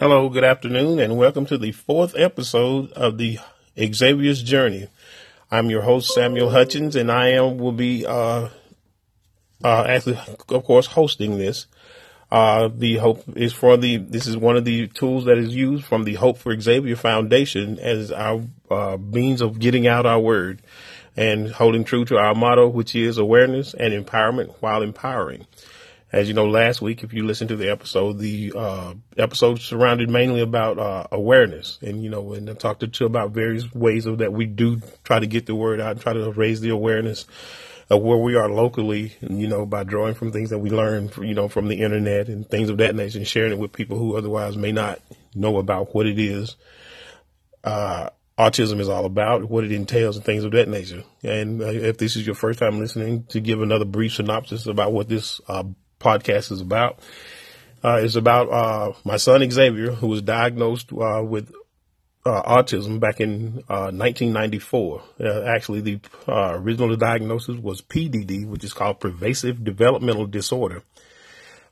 Hello, good afternoon, and welcome to the fourth episode of the Xavier's Journey. I'm your host, Samuel Hutchins, and I will be hosting this. This is one of the tools that is used from the Hope for Xavier Foundation as our means of getting out our word and holding true to our motto, which is awareness and empowerment while empowering. As you know, last week, if you listened to the episode surrounded mainly about awareness. And, you know, and I talked to you about various ways of that we do try to get the word out and try to raise the awareness of where we are locally, you know, by drawing from things that we learn, you know, from the internet and things of that nature and sharing it with people who otherwise may not know about what it is. Autism is all about what it entails and things of that nature. And if this is your first time listening, to give another brief synopsis about what this podcast is about. It's about my son Xavier, who was diagnosed with autism back in 1994. Actually, the original diagnosis was PDD, which is called pervasive developmental disorder.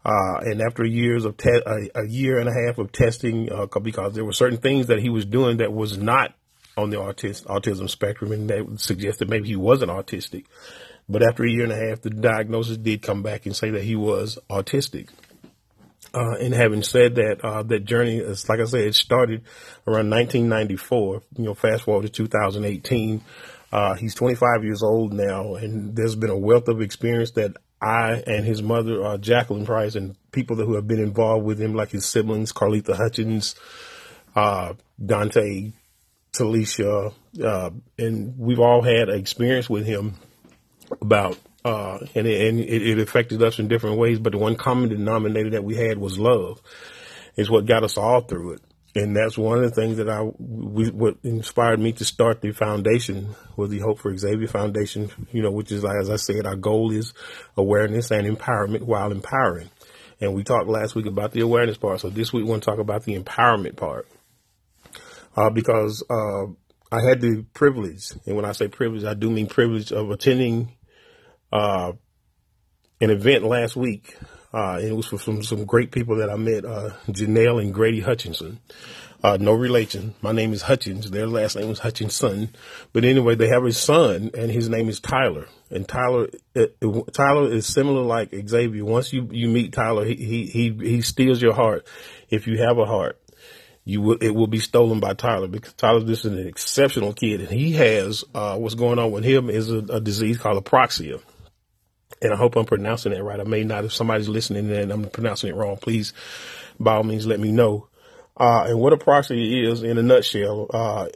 And after years of a year and a half of testing, because there were certain things that he was doing that was not on the autism spectrum, and that suggested maybe he wasn't autistic. But after a year and a half, the diagnosis did come back and say that he was autistic. And having said that, that journey is, like I said, it started around 1994, you know, fast forward to 2018. He's 25 years old now, and there's been a wealth of experience that I and his mother, Jacqueline Price, and people who have been involved with him, like his siblings, Carlita Hutchins, Dante, Talisha, and we've all had experience with him about, and it affected us in different ways. But the one common denominator that we had was love. It's what got us all through it. And that's one of the things that what inspired me to start the foundation was the Hope for Xavier Foundation, you know, which is, as I said, our goal is awareness and empowerment while empowering. And we talked last week about the awareness part. So this week we want to talk about the empowerment part, because I had the privilege. And when I say privilege, I do mean privilege of attending an event last week. And it was for some great people that I met, Janelle and Grady Hutchinson. No relation. My name is Hutchins. Their last name was Hutchinson. But anyway, they have a son, and his name is Tyler. And Tyler is similar like Xavier. Once you meet Tyler, he steals your heart. If you have a heart, it will be stolen by Tyler, because Tyler, this is an exceptional kid, and he has, what's going on with him is a disease called apraxia. And I hope I'm pronouncing it right. I may not. If somebody's listening and I'm pronouncing it wrong, please, by all means, let me know. And what apraxia is, in a nutshell,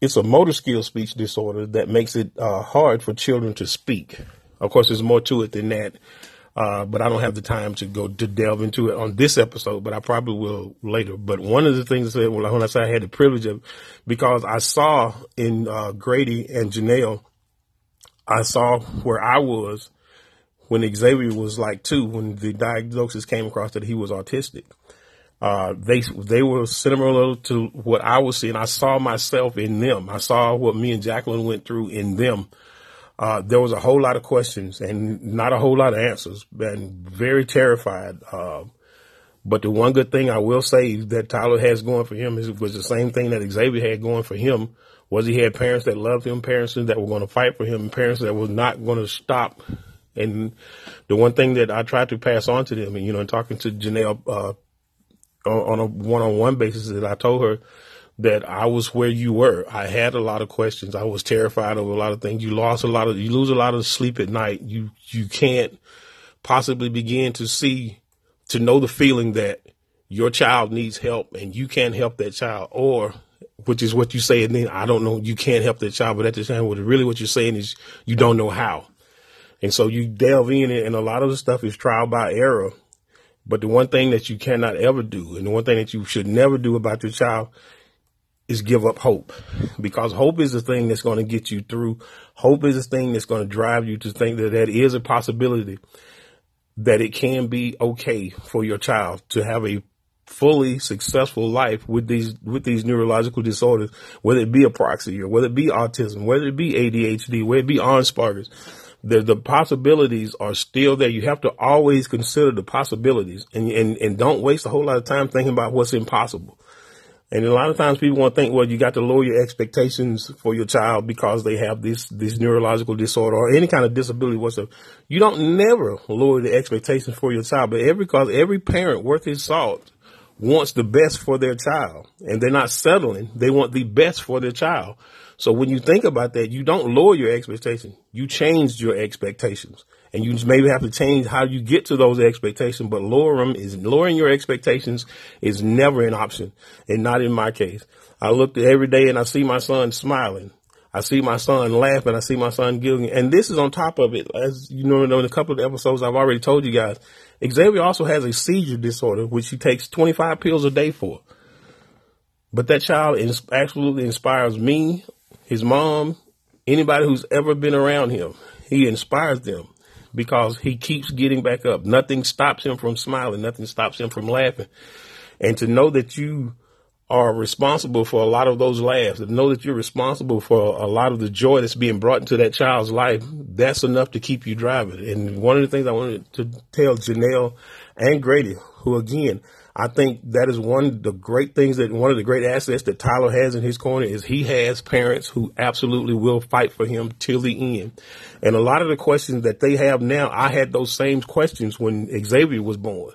it's a motor skill speech disorder that makes it hard for children to speak. Of course, there's more to it than that, but I don't have the time to delve into it on this episode, but I probably will later. But one of the things that when I say I had the privilege of, because I saw in Grady and Janelle, I saw where I was when Xavier was like 2, when the diagnosis came across that he was autistic. They were similar to what I was seeing. I saw myself in them. I saw what me and Jacqueline went through in them. There was a whole lot of questions and not a whole lot of answers, and very terrified. But the one good thing I will say that Tyler has going for him was the same thing that Xavier had going for him. Was he had parents that loved him, parents that were going to fight for him, and parents that were not going to stop. And the one thing that I tried to pass on to them, and, you know, in talking to Janelle on a one-on-one basis, that I told her that I was where you were. I had a lot of questions. I was terrified of a lot of things. You lose a lot of sleep at night. You can't possibly begin to know the feeling that your child needs help and you can't help that child, or which is what you say. And then I don't know, you can't help that child, but at the time, really what you're saying is you don't know how. And so you delve in, and a lot of the stuff is trial by error. But the one thing that you cannot ever do, and the one thing that you should never do about your child, is give up hope, because hope is the thing that's going to get you through. Hope is the thing that's going to drive you to think that is a possibility, that it can be okay for your child to have a fully successful life with these neurological disorders, whether it be apraxia, whether it be autism, whether it be ADHD, whether it be Asperger's, the possibilities are still there. You have to always consider the possibilities and don't waste a whole lot of time thinking about what's impossible. And a lot of times people want to think, well, you got to lower your expectations for your child because they have this neurological disorder or any kind of disability whatsoever. You don't never lower the expectations for your child, but because every parent worth his salt wants the best for their child, and they're not settling. They want the best for their child. So when you think about that, you don't lower your expectations. You change your expectations, and you maybe have to change how you get to those expectations, but lowering your expectations is never an option, and not in my case. I looked at every day and I see my son smiling. I see my son laughing. I see my son giggling. And this is on top of it. As you know, in a couple of episodes, I've already told you guys, Xavier also has a seizure disorder, which he takes 25 pills a day for. But that child absolutely inspires me, his mom, anybody who's ever been around him. He inspires them, because he keeps getting back up. Nothing stops him from smiling. Nothing stops him from laughing. And to know that you are responsible for a lot of those laughs, to know that you're responsible for a lot of the joy that's being brought into that child's life, that's enough to keep you driving. And one of the things I wanted to tell Janelle and Grady, who again, I think that is one of the great assets that Tyler has in his corner is he has parents who absolutely will fight for him till the end. And a lot of the questions that they have now, I had those same questions when Xavier was born.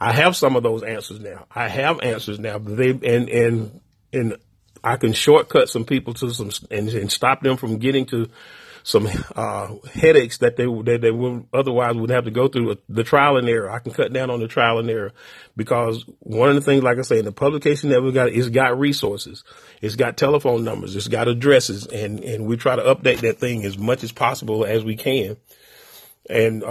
I have some of those answers now. I have answers now, but and I can shortcut some people to some and stop them from getting to some headaches that they would otherwise would have to go through. The trial and error, I can cut down on the trial and error, because one of the things, like I say, in the publication that we got, it's got resources, it's got telephone numbers, it's got addresses, and we try to update that thing as much as possible as we can. And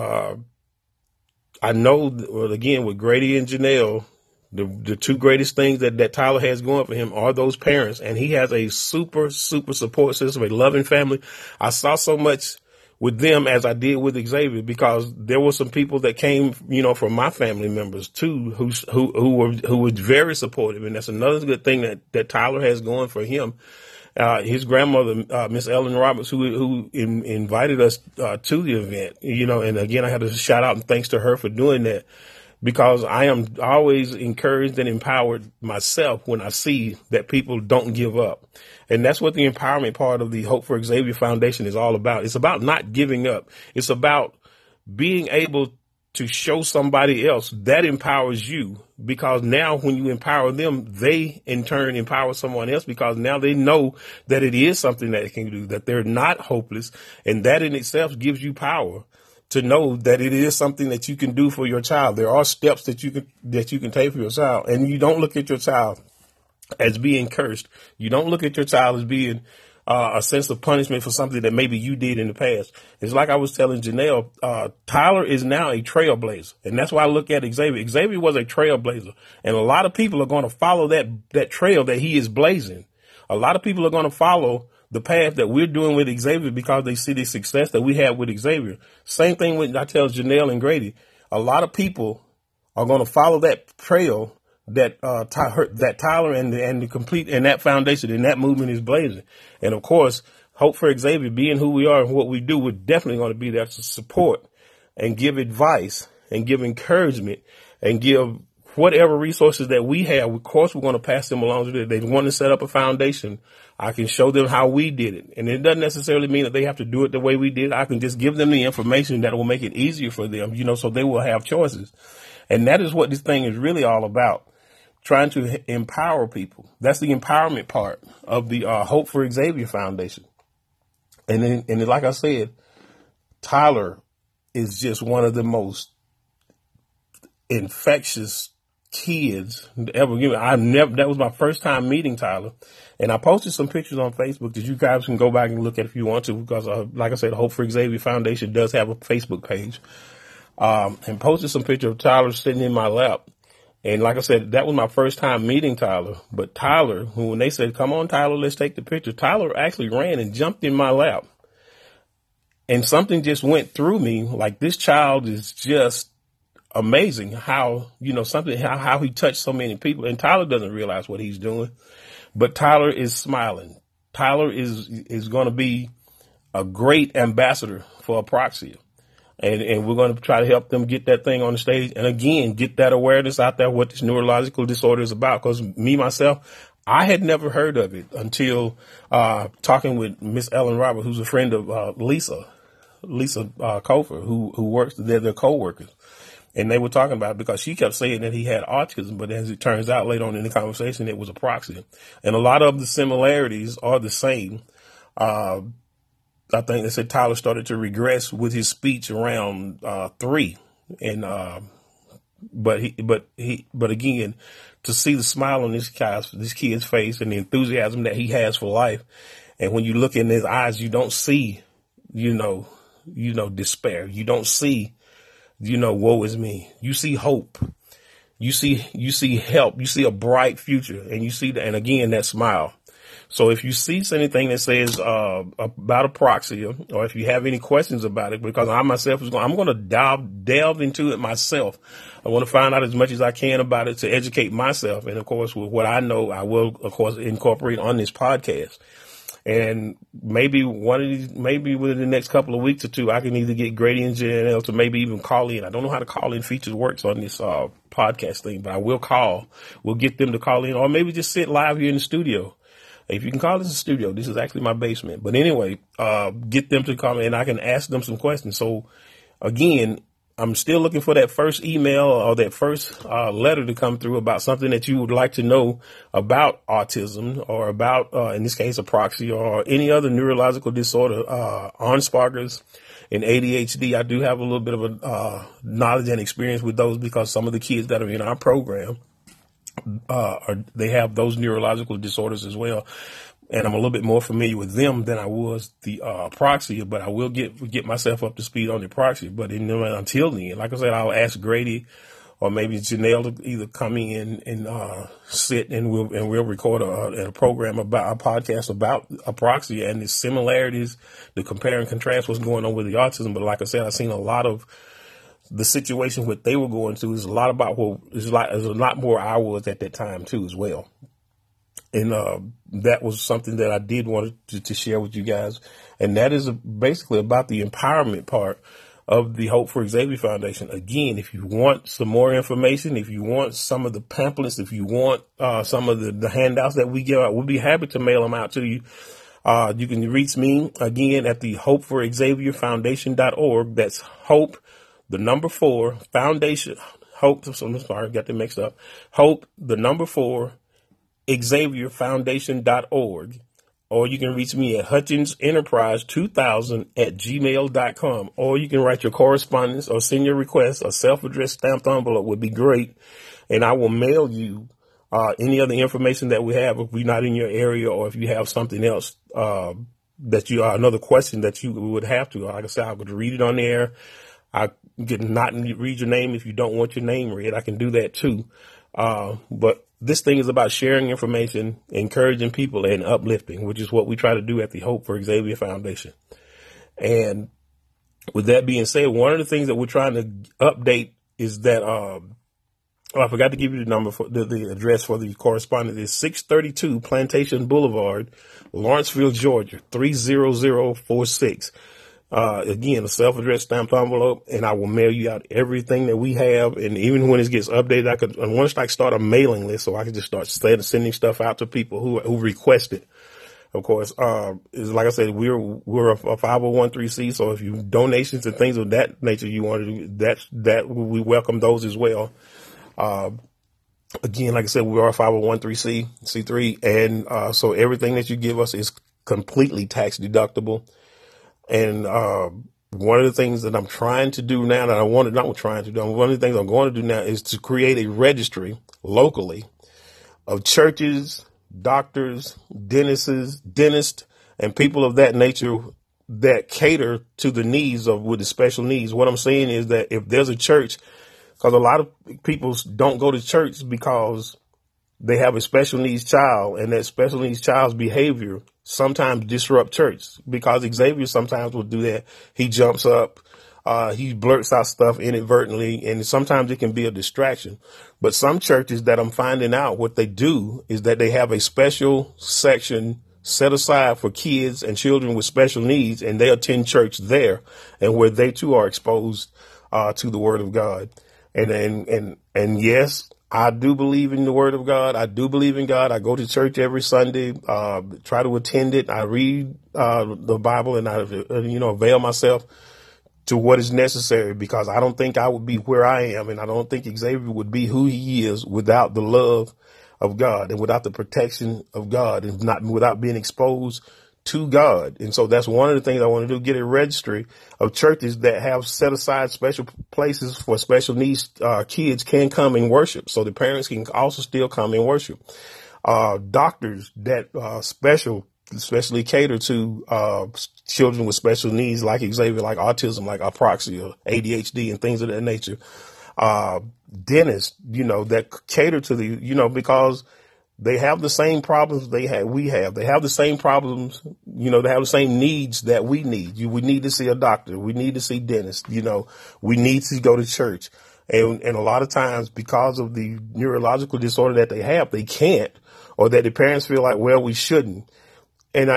I know, well, again, with Grady and Janelle, the two greatest things that Tyler has going for him are those parents. And he has a super, super support system, a loving family. I saw so much with them as I did with Xavier, because there were some people that came, you know, from my family members too, who were very supportive. And that's another good thing that Tyler has going for him. His grandmother, Miss Ellen Roberts, who invited us to the event, you know, and again, I had to shout out and thanks to her for doing that, because I am always encouraged and empowered myself when I see that people don't give up. And that's what the empowerment part of the Hope for Xavier Foundation is all about. It's about not giving up. It's about being able to show somebody else that empowers you, because now when you empower them, they in turn empower someone else, because now they know that it is something that they can do, that they're not hopeless. And that in itself gives you power to know that it is something that you can do for your child. There are steps that you can take for your child, and you don't look at your child as being cursed. You don't look at your child as being a sense of punishment for something that maybe you did in the past. It's like I was telling Janelle, Tyler is now a trailblazer. And that's why I look at Xavier. Xavier was a trailblazer. And a lot of people are going to follow that trail that he is blazing. A lot of people are going to follow the path that we're doing with Xavier, because they see the success that we had with Xavier. Same thing I tell Janelle and Grady. A lot of people are going to follow that trail that Tyler and that foundation and that movement is blazing. And of course, Hope for Xavier, being who we are and what we do, we're definitely going to be there to support and give advice and give encouragement and give whatever resources that we have. Of course, we're going to pass them along. They want to set up a foundation, I can show them how we did it. And it doesn't necessarily mean that they have to do it the way we did. I can just give them the information that will make it easier for them, you know, so they will have choices. And that is what this thing is really all about. Trying to empower people. That's the empowerment part of the Hope for Xavier Foundation. And then, like I said, Tyler is just one of the most infectious kids ever given. That was my first time meeting Tyler, and I posted some pictures on Facebook that you guys can go back and look at if you want to, because like I said, the Hope for Xavier Foundation does have a Facebook page, and posted some picture of Tyler sitting in my lap. And like I said, that was my first time meeting Tyler. But Tyler, when they said, "Come on, Tyler, let's take the picture," Tyler actually ran and jumped in my lap. And something just went through me, like, this child is just amazing how, you know, something, how he touched so many people. And Tyler doesn't realize what he's doing, but Tyler is smiling. Tyler is going to be a great ambassador for apraxia. And we're going to try to help them get that thing on the stage. And again, get that awareness out there, what this neurological disorder is about. Cause me, myself, I had never heard of it until, talking with Miss Ellen Roberts, who's a friend of, Lisa Kofer, who works, they're their co-workers. And they were talking about it because she kept saying that he had autism, but as it turns out later on in the conversation, it was apraxia. And a lot of the similarities are the same. I think they said Tyler started to regress with his speech around, 3. And, but again, to see the smile on this kid's face and the enthusiasm that he has for life. And when you look in his eyes, you don't see, you know, despair. You don't see, you know, woe is me. You see hope. You see help. You see a bright future, and you see that. And again, that smile. So if you see anything that says about apraxia, or if you have any questions about it, because I myself I'm going to delve into it myself. I want to find out as much as I can about it to educate myself. And of course, with what I know, I will, of course, incorporate on this podcast. And maybe maybe within the next couple of weeks or two, I can either get Grady and Janelle to maybe even call in. I don't know how the call-in feature works on this podcast thing, but I will call. We'll get them to call in, or maybe just sit live here in the studio. If you can call this a studio, this is actually my basement. But anyway, get them to call in, and I can ask them some questions. So, again, I'm still looking for that first email or that first letter to come through about something that you would like to know about autism, or about, in this case, apraxia, or any other neurological disorder. Asperger's and ADHD, I do have a little bit of a knowledge and experience with those, because some of the kids that are in our program, they have those neurological disorders as well. And I'm a little bit more familiar with them than I was the apraxia, but I will get myself up to speed on the apraxia. But until then, like I said, I'll ask Grady or maybe Janelle to either come in and sit, and we'll record a program about a podcast about apraxia and the similarities, the compare and contrast what's going on with the autism. But like I said, I've seen a lot of the situation what they were going through. Is a lot about what is a lot more I was at that time too as well. And that was something that I did want to share with you guys. And that is basically about the empowerment part of the Hope for Xavier Foundation. Again, if you want some more information, if you want some of the pamphlets, if you want some of the handouts that we give out, we'll be happy to mail them out to you. You can reach me again at the Hope for Xavier Foundation.org. That's Hope, the number 4, Foundation. Hope, I'm sorry, got that mixed up. Hope, the number 4, XavierFoundation.org, or you can reach me at HutchinsEnterprise2000@gmail.com, or you can write your correspondence or send your request. A self-addressed stamped envelope would be great, and I will mail you any other information that we have if we're not in your area, or if you have something else that you another question that you would have to. Like I said, I would read it on the air. I could not read your name if you don't want your name read. I can do that too, but this thing is about sharing information, encouraging people, and uplifting, which is what we try to do at the Hope for Xavier Foundation. And with that being said, one of the things that we're trying to update is that, I forgot to give you the number for the address for the correspondence. It's 632 Plantation Boulevard, Lawrenceville, Georgia, 30046. Again, a self-addressed stamped envelope, and I will mail you out everything that we have. And even when it gets updated, I could, and once I start a mailing list, so I can just start sending stuff out to people who request it. Of course, is like I said, we're a 501(c)(3), so if you donations and things of that nature, you want to do that we welcome those as well. Again, like I said, we are a 501(c)(3), and so everything that you give us is completely tax deductible. And, one of the things that I'm trying to do now that I wanted, not trying to do, one of the things I'm going to do now is to create a registry locally of churches, doctors, dentists, and people of that nature that cater to the needs of with the special needs. What I'm saying is that if there's a church, cause a lot of people don't go to church because they have a special needs child, and that special needs child's behavior sometimes disrupt church, because Xavier sometimes will do that. He jumps up, He blurts out stuff inadvertently, and sometimes it can be a distraction. But some churches that I'm finding out, what they do is that they have a special section set aside for kids and children with special needs, and they attend church there, and where they too are exposed to the Word of God. And yes, I do believe in the Word of God. I do believe in God. I go to church every Sunday, try to attend it. I read the Bible, and I, avail myself to what is necessary, because I don't think I would be where I am, and I don't think Xavier would be who he is without the love of God and without the protection of God, and not without being exposed to God. And so that's one of the things I want to do, get a registry of churches that have set aside special places for special needs. Kids can come and worship, so the parents can also still come and worship. Doctors that especially cater to children with special needs, like Xavier, like autism, like apraxia, ADHD, and things of that nature. Dentists, that cater to the, because they have the same problems we have. They have the same problems, they have the same needs that we need. We need to see a doctor. We need to see dentists. We need to go to church. And a lot of times, because of the neurological disorder that they have, they can't, or that the parents feel like, well, we shouldn't. And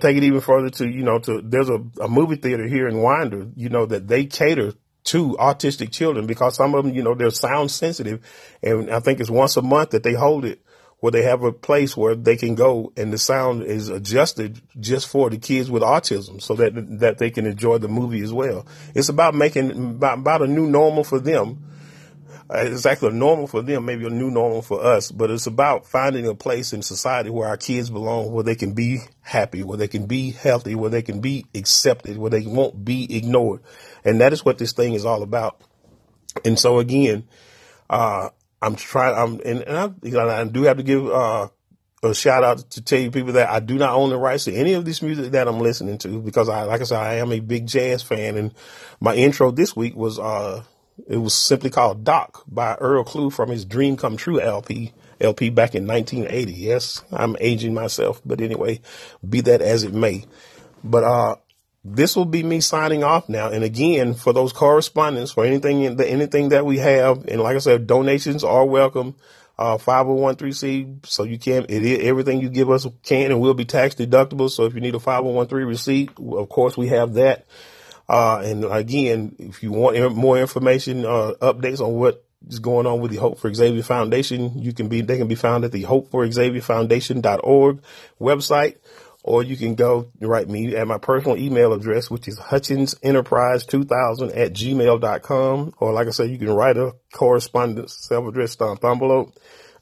take it even further to, there's a movie theater here in Winder, that they cater to autistic children, because some of them, they're sound sensitive. And I think it's once a month that they hold it, where they have a place where they can go and the sound is adjusted just for the kids with autism, so that they can enjoy the movie as well. It's about making about a new normal for them. It's actually a normal for them, maybe a new normal for us, but it's about finding a place in society where our kids belong, where they can be happy, where they can be healthy, where they can be accepted, where they won't be ignored. And that is what this thing is all about. And so again, I do have to give a shout out to tell you people that I do not own the rights to any of this music that I'm listening to, because I am a big jazz fan, and my intro this week was it was simply called Doc by Earl Klugh from his Dream Come True LP back in 1980. Yes, I'm aging myself, but anyway, be that as it may. But this will be me signing off now. And again, for those correspondents, for anything that we have, and like I said, donations are welcome. 501(c), so you can, everything you give us can and will be tax deductible. So if you need a 501(c) receipt, of course we have that. And again, if you want more information, updates on what is going on with the Hope for Xavier Foundation, they can be found at the hopeforxavierfoundation.org website. Or you can go write me at my personal email address, which is hutchinsenterprise2000@gmail.com. Or like I said, you can write a correspondence self-addressed stamped envelope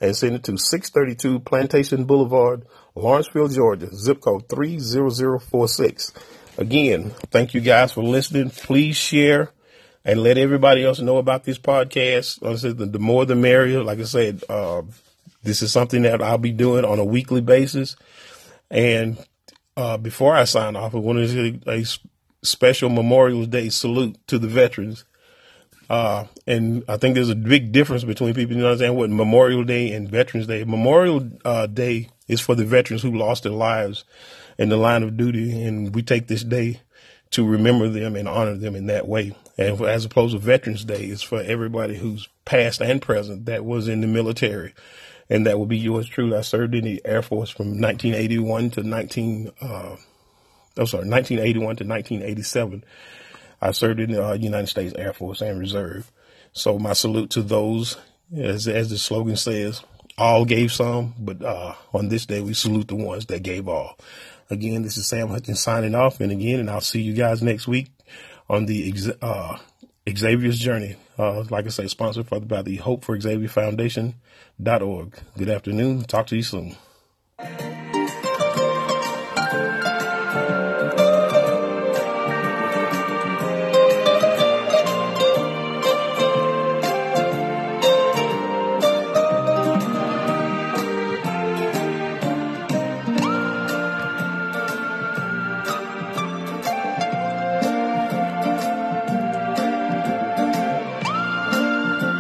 and send it to 632 Plantation Boulevard, Lawrenceville, Georgia, zip code 30046. Again, thank you guys for listening. Please share and let everybody else know about this podcast. Like I said, the more the merrier. Like I said, this is something that I'll be doing on a weekly basis. And before I sign off, I want to do a special Memorial Day salute to the veterans. And I think there's a big difference between people who understand what Memorial Day and Veterans Day. Memorial Day is for the veterans who lost their lives in the line of duty, and we take this day to remember them and honor them in that way. And as opposed to Veterans Day, it's for everybody who's past and present that was in the military. And that will be yours truly. I served in the Air Force from 1981 to 1987. I served in the United States Air Force and Reserve. So my salute to those, as the slogan says, all gave some, but on this day we salute the ones that gave all. Again, this is Sam Hutchins signing off, and I'll see you guys next week on the Xavier's Journey. Like I say, sponsored by the Hope for Xavier Foundation.org. Good afternoon. Talk to you soon.